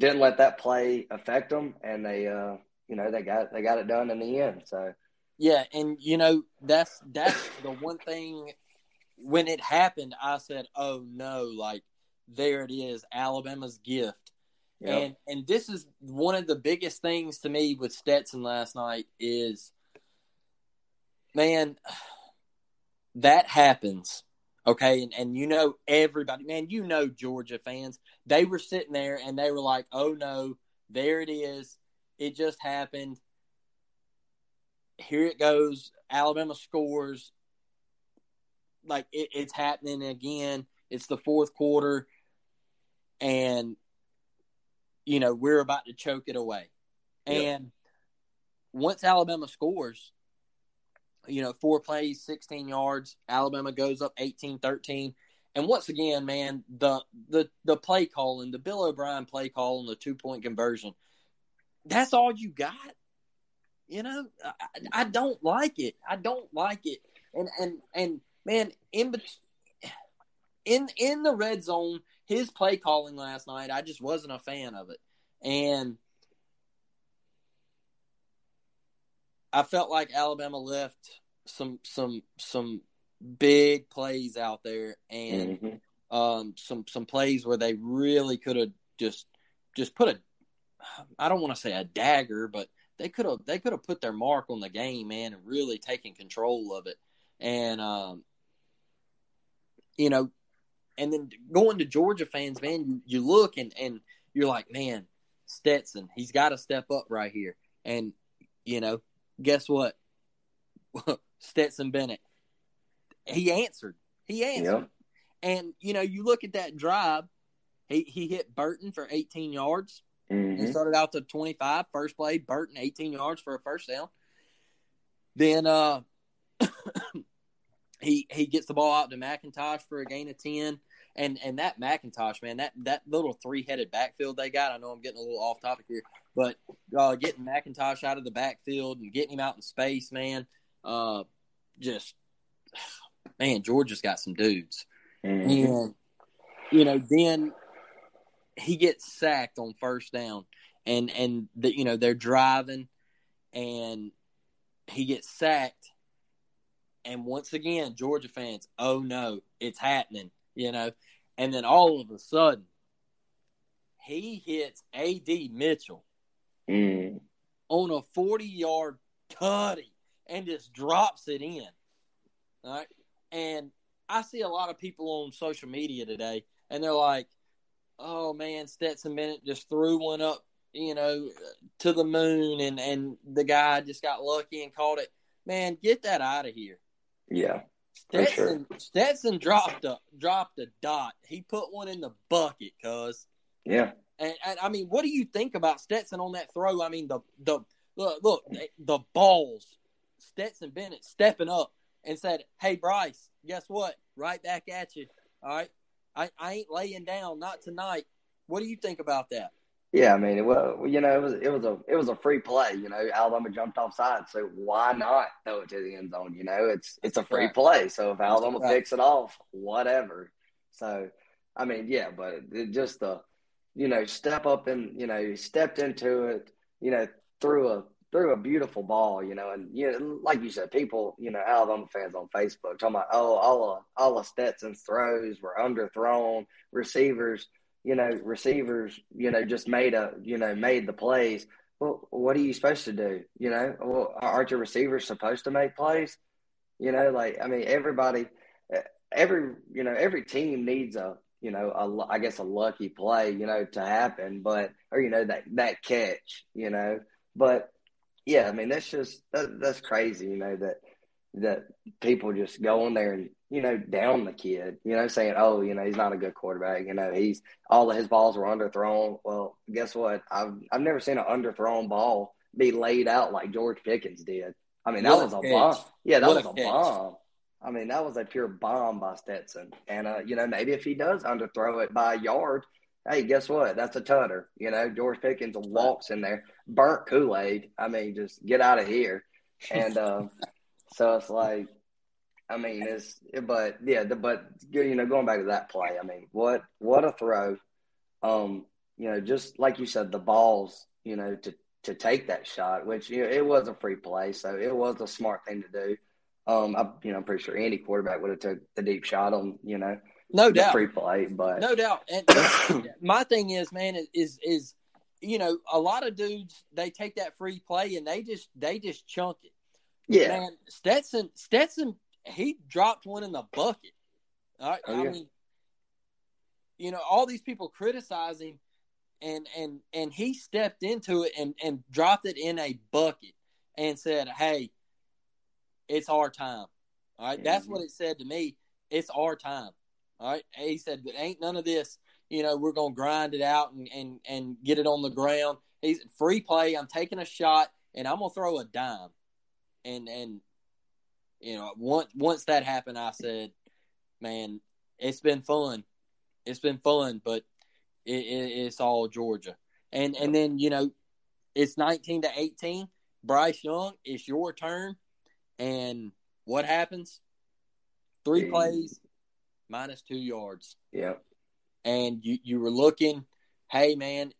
didn't let that play affect them. And they, uh, you know, they got, they got it done in the end. So, yeah. And, you know, that's, that's the one thing when it happened, I said, oh no, like there it is, Alabama's gift. Yep. And, and this is one of the biggest things to me with Stetson last night is, man, that happens. Okay, and, and you know everybody, man, you know Georgia fans, they were sitting there and they were like, oh no, there it is. It just happened. Here it goes. Alabama scores. Like, it, it's happening again. It's the fourth quarter. And, you know, we're about to choke it away. Yep. And once Alabama scores, you know, four plays, sixteen yards. Alabama goes up eighteen thirteen. And once again, man, the the the play calling, the Bill O'Brien play call and the two-point conversion, that's all you got? You know, I, I don't like it. I don't like it. And, and, and man, in, in, in the red zone, his play calling last night, I just wasn't a fan of it. And I felt like Alabama left some some some big plays out there, and mm-hmm. um, some some plays where they really could have just just put a I don't want to say a dagger, but they could have they could have put their mark on the game, man, and really taken control of it. And um, you know, and then going to Georgia fans, man, you, you look and, and you're like, man, Stetson, he's got to step up right here, and you know. Guess what? Stetson Bennett. He answered. He answered. Yep. And, you know, you look at that drive, he, he hit Burton for eighteen yards. Mm-hmm. It started out to twenty-five. First play, Burton, eighteen yards for a first down. Then uh, he he gets the ball out to McIntosh for a gain of ten. And and that McIntosh, man, that, that little three-headed backfield they got, I know I'm getting a little off topic here, but uh, getting McIntosh out of the backfield and getting him out in space, man, uh, just, man, Georgia's got some dudes. Mm-hmm. And, you know, then he gets sacked on first down. And, and the, you know, they're driving, and he gets sacked. And once again, Georgia fans, oh, no, it's happening. You know, and then all of a sudden, he hits A D Mitchell mm. on a forty-yard tutty and just drops it in. All right, and I see a lot of people on social media today, and they're like, "Oh man, Stetson Bennett just threw one up, you know, to the moon, and and the guy just got lucky and caught it." Man, get that out of here. Yeah. Stetson, sure. Stetson dropped a dropped a dot. He put one in the bucket, cuz. Yeah. And, and I mean, what do you think about Stetson on that throw? I mean, the the look, look the balls. Stetson Bennett stepping up and said, "Hey Bryce, guess what? Right back at you. All right, I, I ain't laying down, not tonight." What do you think about that? Yeah, I mean, it was, you know, it was it was a it was a free play. You know, Alabama jumped offside, so why not throw it to the end zone? You know, it's it's a free play. So if Alabama picks it off, whatever. So, I mean, yeah, but it just the, you know, step up and you know stepped into it. You know, threw a threw a beautiful ball. You know, and you know, like you said, people, you know, Alabama fans on Facebook talking about, oh, all of all of Stetson's throws were underthrown, receivers. You know, receivers, you know, just made a, you know, made the plays. Well, what are you supposed to do? You know, well, aren't your receivers supposed to make plays? You know, like, I mean, everybody, every, you know, every team needs a, you know, a, I guess a lucky play, you know, to happen, but, or, you know, that, that catch, you know, but yeah, I mean, that's just, that, that's crazy, you know, that, that people just go in there and, you know, down the kid, you know, saying, oh, you know, he's not a good quarterback. You know, he's all of his balls were underthrown. Well, guess what? I've I've never seen an underthrown ball be laid out like George Pickens did. I mean, that what was a, a bomb. Yeah, that what was a, a bomb. I mean, that was a pure bomb by Stetson. And, uh, you know, maybe if he does underthrow it by a yard, hey, guess what? That's a tutter. You know, George Pickens walks in there, burnt Kool-Aid. I mean, just get out of here. And um, so it's like, I mean, it's but yeah, the, but you know, going back to that play, I mean, what what a throw. Um, you know, just like you said, the balls, you know, to to take that shot, which you know, it was a free play, so it was a smart thing to do. Um, I, you know, I'm pretty sure any quarterback would have took the deep shot on, you know, no doubt, free play, but no doubt. And my thing is, man, is, is is you know, a lot of dudes they take that free play and they just they just chunk it. Yeah, man, Stetson Stetson he dropped one in the bucket. I, oh, yeah. I mean, you know, all these people criticize him, and and and he stepped into it and and dropped it in a bucket and said, "Hey, it's our time." All right. Mm-hmm. That's what it said to me. It's our time. All right. And he said, but ain't none of this, you know, we're going to grind it out and, and, and get it on the ground. He's free play. I'm taking a shot and I'm going to throw a dime. And, and, you know, once, once that happened, I said, man, it's been fun. It's been fun, but it, it, it's all Georgia. And, and then, you know, it's nineteen to eighteen. Bryce Young, it's your turn. And what happens? Three plays, minus two yards. Yep. And you, you were looking, hey man,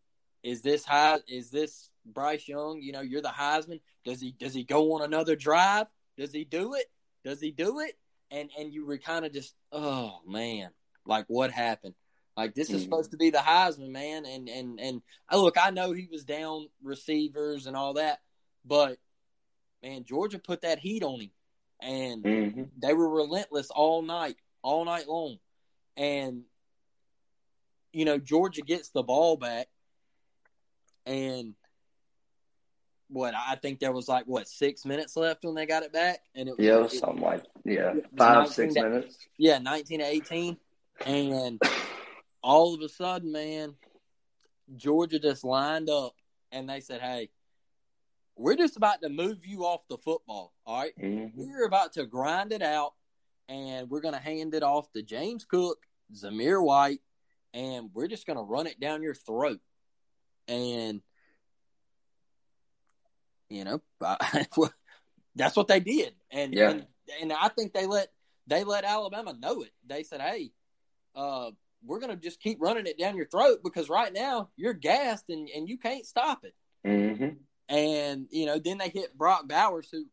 is this high? Is this Bryce Young? You know, you're the Heisman. Does he does he go on another drive? Does he do it? Does he do it? And and you were kind of just, oh man, like what happened? Like this is mm. supposed to be the Heisman, man. And and and oh, look, I know he was down receivers and all that, but. Man, Georgia put that heat on him, and mm-hmm. they were relentless all night, all night long. And, you know, Georgia gets the ball back, and, what, I think there was like, what, six minutes left when they got it back? And it was, yeah, it was something it, like, yeah, five, six minutes. Yeah, nineteen to eighteen. And all of a sudden, man, Georgia just lined up, and they said, hey, we're just about to move you off the football, all right? Mm-hmm. We're about to grind it out, and we're going to hand it off to James Cook, Zamir White, and we're just going to run it down your throat. And, you know, I, that's what they did. And, yeah. and and I think they let they let Alabama know it. They said, hey, uh, we're going to just keep running it down your throat because right now you're gassed and, and you can't stop it. Mm-hmm. And, you know, then they hit Brock Bowers, who,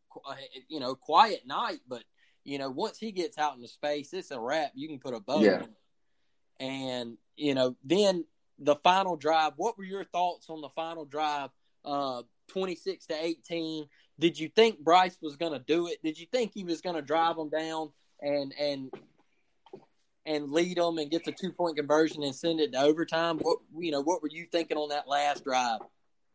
you know, quiet night. But, you know, once he gets out into space, it's a wrap. You can put a bow yeah. on him. And, you know, then the final drive. What were your thoughts on the final drive, uh, twenty-six to eighteen? Did you think Bryce was going to do it? Did you think he was going to drive them down and and and lead them and get the two-point conversion and send it to overtime? What, you know, what were you thinking on that last drive?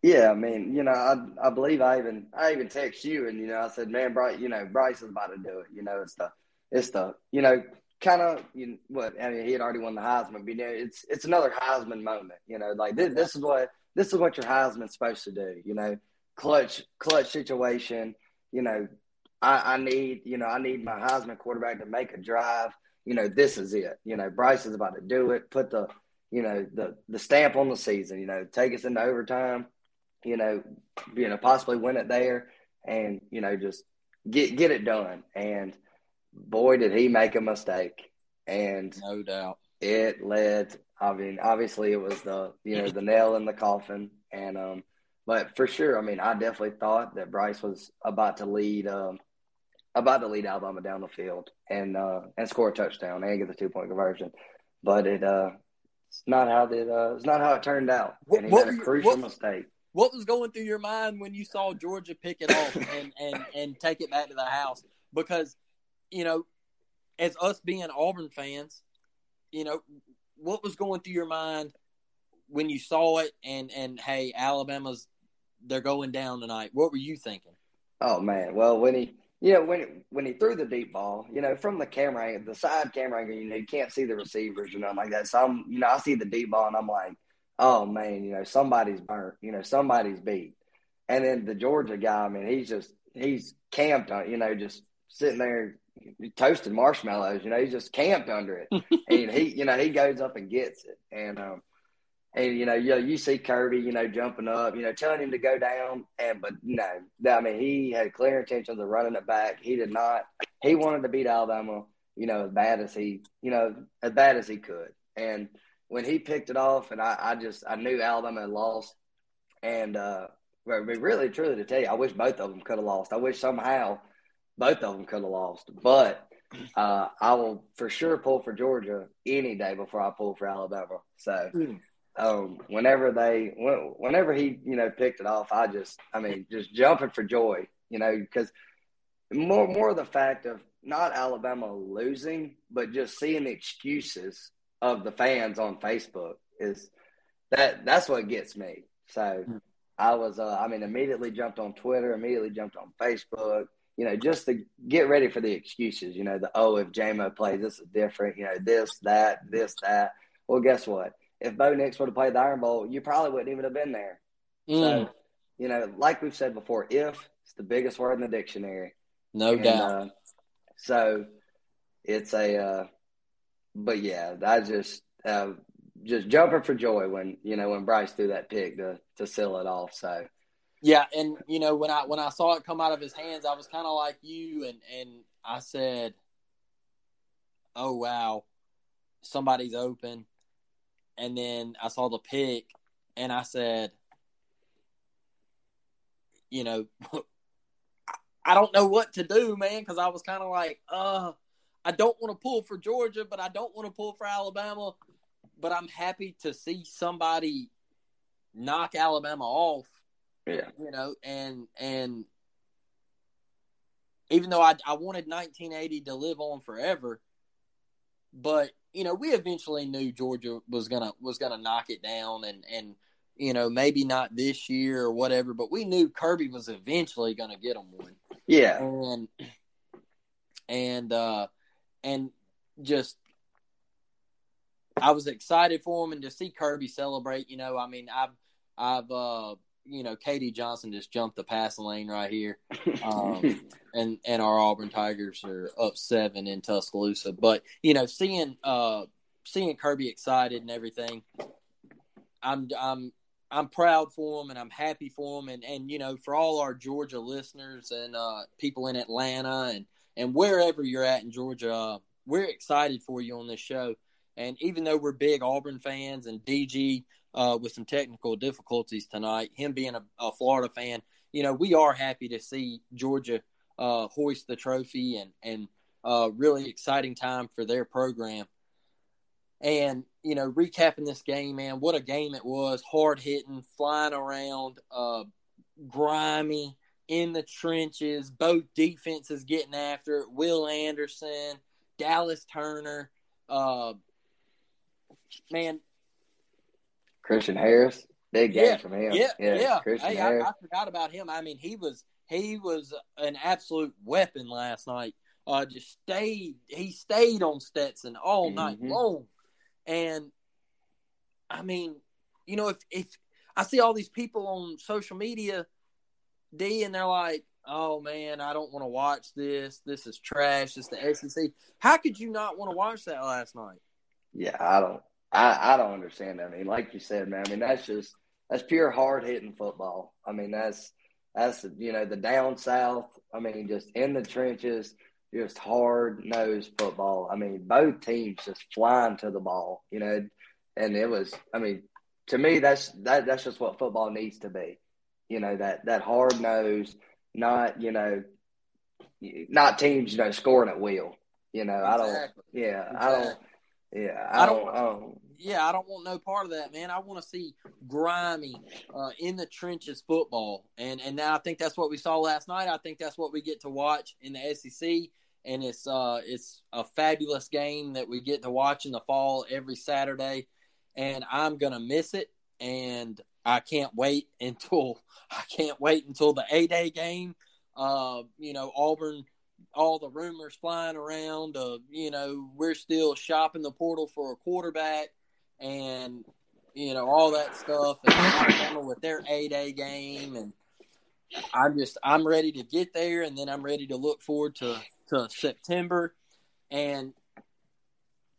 Yeah, I mean, you know, I I believe I even I even text you and you know I said, man, Bryce, you know, Bryce is about to do it. You know, it's the it's the you know kind of you know, what I mean. He had already won the Heisman, but you know, it's it's another Heisman moment. You know, like this, this is what this is what your Heisman's supposed to do. You know, clutch clutch situation. You know, I, I need you know I need my Heisman quarterback to make a drive. You know, this is it. You know, Bryce is about to do it. Put the you know the the stamp on the season. You know, take us into overtime. You know, you know, possibly win it there and, you know, just get get it done. And, boy, did he make a mistake. And no doubt. It led – I mean, obviously it was the, you know, the nail in the coffin. And um, but for sure, I mean, I definitely thought that Bryce was about to lead um, about to lead Alabama down the field and uh, and score a touchdown and get the two-point conversion. But it uh, it's not how it, uh, it's not how it turned out. And he what, made a crucial what, mistake. What was going through your mind when you saw Georgia pick it off and, and, and take it back to the house? Because, you know, as us being Auburn fans, you know, what was going through your mind when you saw it and, and hey, Alabama's, they're going down tonight? What were you thinking? Oh, man. Well, when he you know, when when he threw the deep ball, you know, from the camera angle, the side camera angle, you know, you can't see the receivers or nothing like that. So, I'm, you know, I see the deep ball and I'm like, oh, man, you know, somebody's burnt. You know, somebody's beat. And then the Georgia guy, I mean, he's just – he's camped on, you know, just sitting there toasting marshmallows. You know, he's just camped under it. And he, you know, he goes up and gets it. And, um, and you know, you, you see Kirby, you know, jumping up, you know, telling him to go down. And But, no, I mean, he had clear intentions of running it back. He did not – he wanted to beat Alabama, you know, as bad as he – you know, as bad as he could. And when he picked it off, and I, I just – I knew Alabama had lost. And – uh But really, truly, to tell you, I wish both of them could have lost. I wish somehow both of them could have lost. But uh, I will for sure pull for Georgia any day before I pull for Alabama. So um, whenever they, whenever he, you know, picked it off, I just, I mean, just jumping for joy, you know, because more, more of the fact of not Alabama losing, but just seeing the excuses of the fans on Facebook is that that's what gets me. So. I was, uh, I mean, immediately jumped on Twitter, immediately jumped on Facebook, you know, just to get ready for the excuses, you know, the, oh, if J-Mo plays, this is different, you know, this, that, this, that. Well, guess what? If Bo Nix would have played the Iron Bowl, you probably wouldn't even have been there. Mm. So, you know, like we've said before, if it's the biggest word in the dictionary. No and, doubt. Uh, so it's a, uh, but yeah, I just, uh, just jumping for joy when, you know, when Bryce threw that pick to, to seal it off. So, yeah. And, you know, when I, when I saw it come out of his hands, I was kind of like you. And, and I said, oh, wow, somebody's open. And then I saw the pick and I said, you know, I don't know what to do, man. Cause I was kind of like, uh, I don't want to pull for Georgia, but I don't want to pull for Alabama. But I'm happy to see somebody knock Alabama off, yeah. You know, and and even though I, I wanted nineteen eighty to live on forever, but, you know, we eventually knew Georgia was gonna was gonna knock it down and, and, you know, maybe not this year or whatever, but we knew Kirby was eventually gonna get them one. Yeah. And, and, uh, and just – I was excited for him and to see Kirby celebrate, you know, I mean, I've, I've, uh, you know, Katie Johnson just jumped the passing lane right here. Um, and, and our Auburn Tigers are up seven in Tuscaloosa, but, you know, seeing, uh, seeing Kirby excited and everything, I'm, I'm, I'm proud for him and I'm happy for him. And, and, you know, for all our Georgia listeners and, uh, people in Atlanta and, and wherever you're at in Georgia, uh, we're excited for you on this show. And even though we're big Auburn fans and D G uh, with some technical difficulties tonight, him being a, a Florida fan, you know, we are happy to see Georgia uh, hoist the trophy and, and uh, really exciting time for their program. And, you know, recapping this game, man, what a game it was. Hard-hitting, flying around, uh, grimy, in the trenches, both defenses getting after it. Will Anderson, Dallas Turner, uh Man, Christian Harris, big game yeah, from him. Yeah, yeah. yeah. Christian hey, Harris. I, I forgot about him. I mean, he was he was an absolute weapon last night. Uh, just stayed. He stayed on Stetson all mm-hmm. night long. And I mean, you know, if if I see all these people on social media, D, and they're like, "Oh man, I don't want to watch this. This is trash. This is the S E C." How could you not want to watch that last night? Yeah, I don't I, I don't understand that. I mean, like you said, man, I mean, that's just – that's pure hard-hitting football. I mean, that's, that's you know, the down south. I mean, just in the trenches, just hard-nosed football. I mean, both teams just flying to the ball, you know. And it was – I mean, to me, that's that, that's just what football needs to be. You know, that, that hard-nosed, not, you know, not teams, you know, scoring at will. You know, exactly. I don't – yeah, exactly. I don't – Yeah, I don't, I don't um, yeah, I don't want no part of that, man. I want to see grimy, uh, in the trenches football, and and now I think that's what we saw last night. I think that's what we get to watch in the S E C, and it's uh it's a fabulous game that we get to watch in the fall every Saturday, and I'm gonna miss it, and I can't wait until I can't wait until the A-Day game. Uh, you know, Auburn, all the rumors flying around of, you know, we're still shopping the portal for a quarterback and, you know, all that stuff. And Alabama with their eight A game. And I'm just, I'm ready to get there. And then I'm ready to look forward to, to September. And,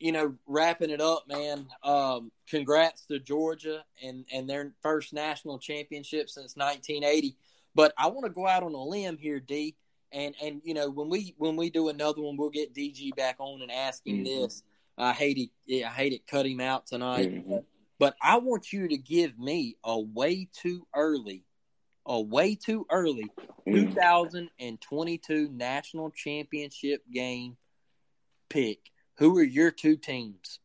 you know, wrapping it up, man, um, congrats to Georgia and, and their first national championship since nineteen eighty. But I want to go out on a limb here, D. And, and you know, when we when we do another one, we'll get D G back on and ask him mm-hmm. this. I hate it. Yeah, I hate it. Cut him out tonight. Mm-hmm. But I want you to give me a way too early, a way too early mm-hmm. two thousand twenty-two national championship game pick. Who are your two teams?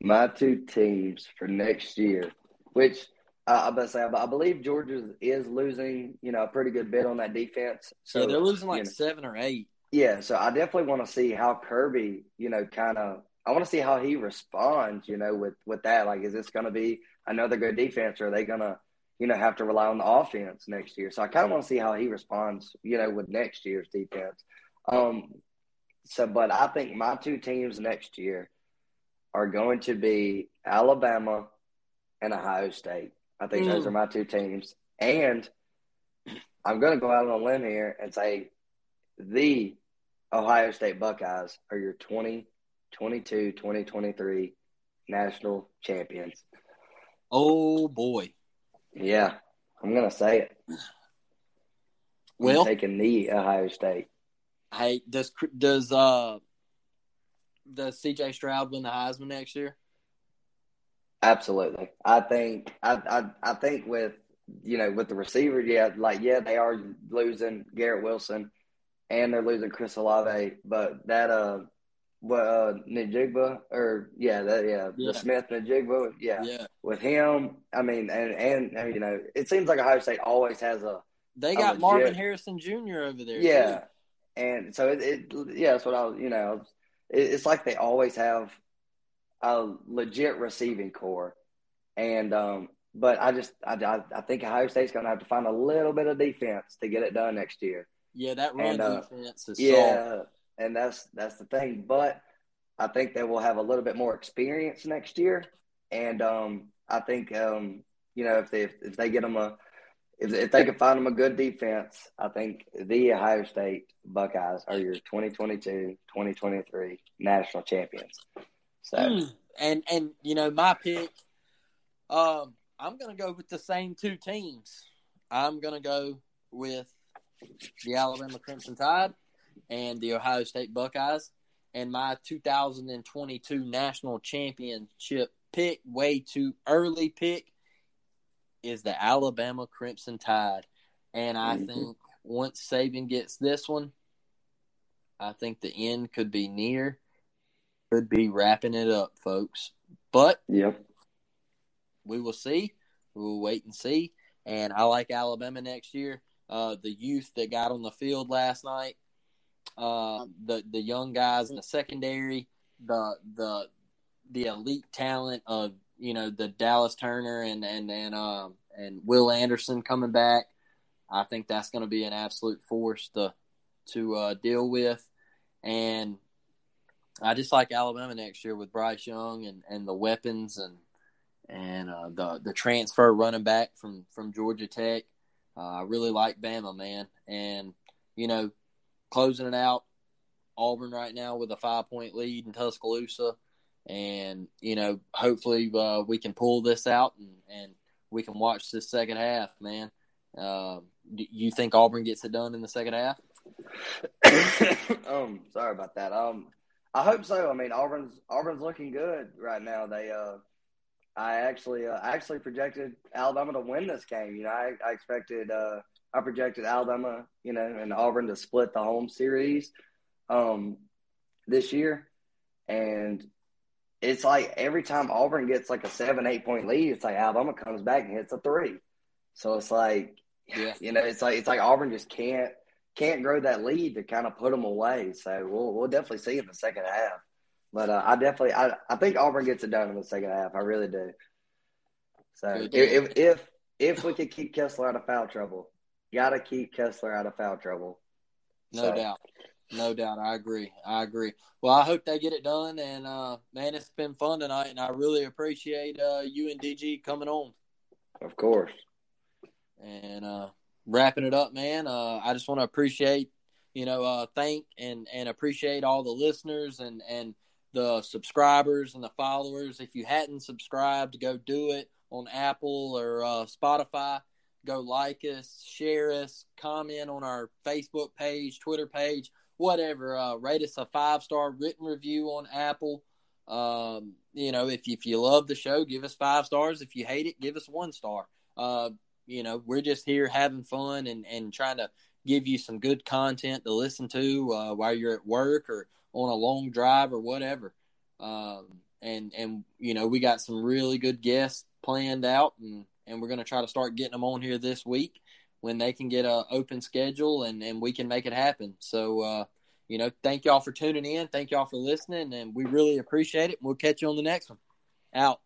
My two teams for next year, which uh, I say I believe Georgia is losing, you know, a pretty good bit on that defense. So yeah, they're losing like you know, seven or eight. Yeah, so I definitely want to see how Kirby, you know, kind of. I want to see how he responds, you know, with, with that. Like, is this going to be another good defense, or are they going to, you know, have to rely on the offense next year? So I kind of want to see how he responds, you know, with next year's defense. Um, so, but I think my two teams next year are going to be Alabama and Ohio State. I think mm. those are my two teams. And I'm going to go out on a limb here and say the Ohio State Buckeyes are your twenty twenty-two twenty twenty-three national champions. Oh, boy. Yeah, I'm going to say it. Well, I'm taking the Ohio State. Hey, does does uh does C J Stroud win the Heisman next year? Absolutely. I think I, I I think with you know with the receiver, yeah, like yeah, they are losing Garrett Wilson and they're losing Chris Olave, but that uh what uh Njigba or yeah, that yeah, yeah. the Smith Njigba, yeah. yeah. With him, I mean and, and and you know, it seems like Ohio State always has a They got a legit, Marvin Harrison Junior over there. Yeah. Too. And so, it, it yeah, that's what I was, you know, it, it's like they always have a legit receiving core. And, um, but I just, I, I, I think Ohio State's going to have to find a little bit of defense to get it done next year. Yeah, that run and, uh, defense is Yeah, solid. And that's, that's the thing. But I think they will have a little bit more experience next year. And um, I think, um, you know, if they, if, if they get them a, If, if they can find them a good defense, I think the Ohio State Buckeyes are your twenty twenty-two twenty twenty-three national champions. So, and and you know my pick, um, I'm going to go with the same two teams. I'm going to go with the Alabama Crimson Tide and the Ohio State Buckeyes, and my two thousand twenty-two national championship pick, way too early pick, is the Alabama Crimson Tide. And I mm-hmm. think once Saban gets this one, I think the end could be near, could be wrapping it up, folks. But yep. we will see. We will wait and see. And I like Alabama next year. Uh, the youth that got on the field last night, uh, the the young guys in the secondary, the the the elite talent of you know, the Dallas Turner and and and, um, and Will Anderson coming back. I think that's going to be an absolute force to to uh, deal with. And I just like Alabama next year with Bryce Young and, and the weapons and and uh, the the transfer running back from, from Georgia Tech. Uh, I really like Bama, man. And, you know, closing it out, Auburn right now with a five-point lead in Tuscaloosa. And, you know, hopefully uh, we can pull this out and, and we can watch this second half, man. Uh, do you think Auburn gets it done in the second half? um, sorry about that. Um, I hope so. I mean, Auburn's Auburn's looking good right now. They, uh, I actually, uh, I actually projected Alabama to win this game. You know, I, I expected, uh, I projected Alabama, you know, and Auburn to split the home series, um, this year, and it's like every time Auburn gets like a seven, eight point lead, it's like Alabama comes back and hits a three. So it's like, yeah. you know, it's like it's like Auburn just can't can't grow that lead to kind of put them away. So we'll we'll definitely see in the second half. But uh, I definitely I, I think Auburn gets it done in the second half. I really do. So if if, if we could keep Kessler out of foul trouble, got to keep Kessler out of foul trouble. No so. doubt. No doubt. I agree. I agree. Well, I hope they get it done. And, uh, man, it's been fun tonight, and I really appreciate uh, you and D G coming on. Of course. And uh, wrapping it up, man, uh, I just want to appreciate, you know, uh, thank and, and appreciate all the listeners and, and the subscribers and the followers. If you hadn't subscribed, go do it on Apple or uh, Spotify. Go like us, share us, comment on our Facebook page, Twitter page, whatever. Uh, rate us a five-star written review on Apple. Um, you know, if, if you love the show, give us five stars. If you hate it, give us one star. Uh, you know, we're just here having fun and, and trying to give you some good content to listen to uh, while you're at work or on a long drive or whatever. Um, and, and, you know, we got some really good guests planned out, and And we're going to try to start getting them on here this week when they can get an open schedule and, and we can make it happen. So, uh, you know, thank y'all for tuning in. Thank y'all for listening. And we really appreciate it. We'll catch you on the next one. Out.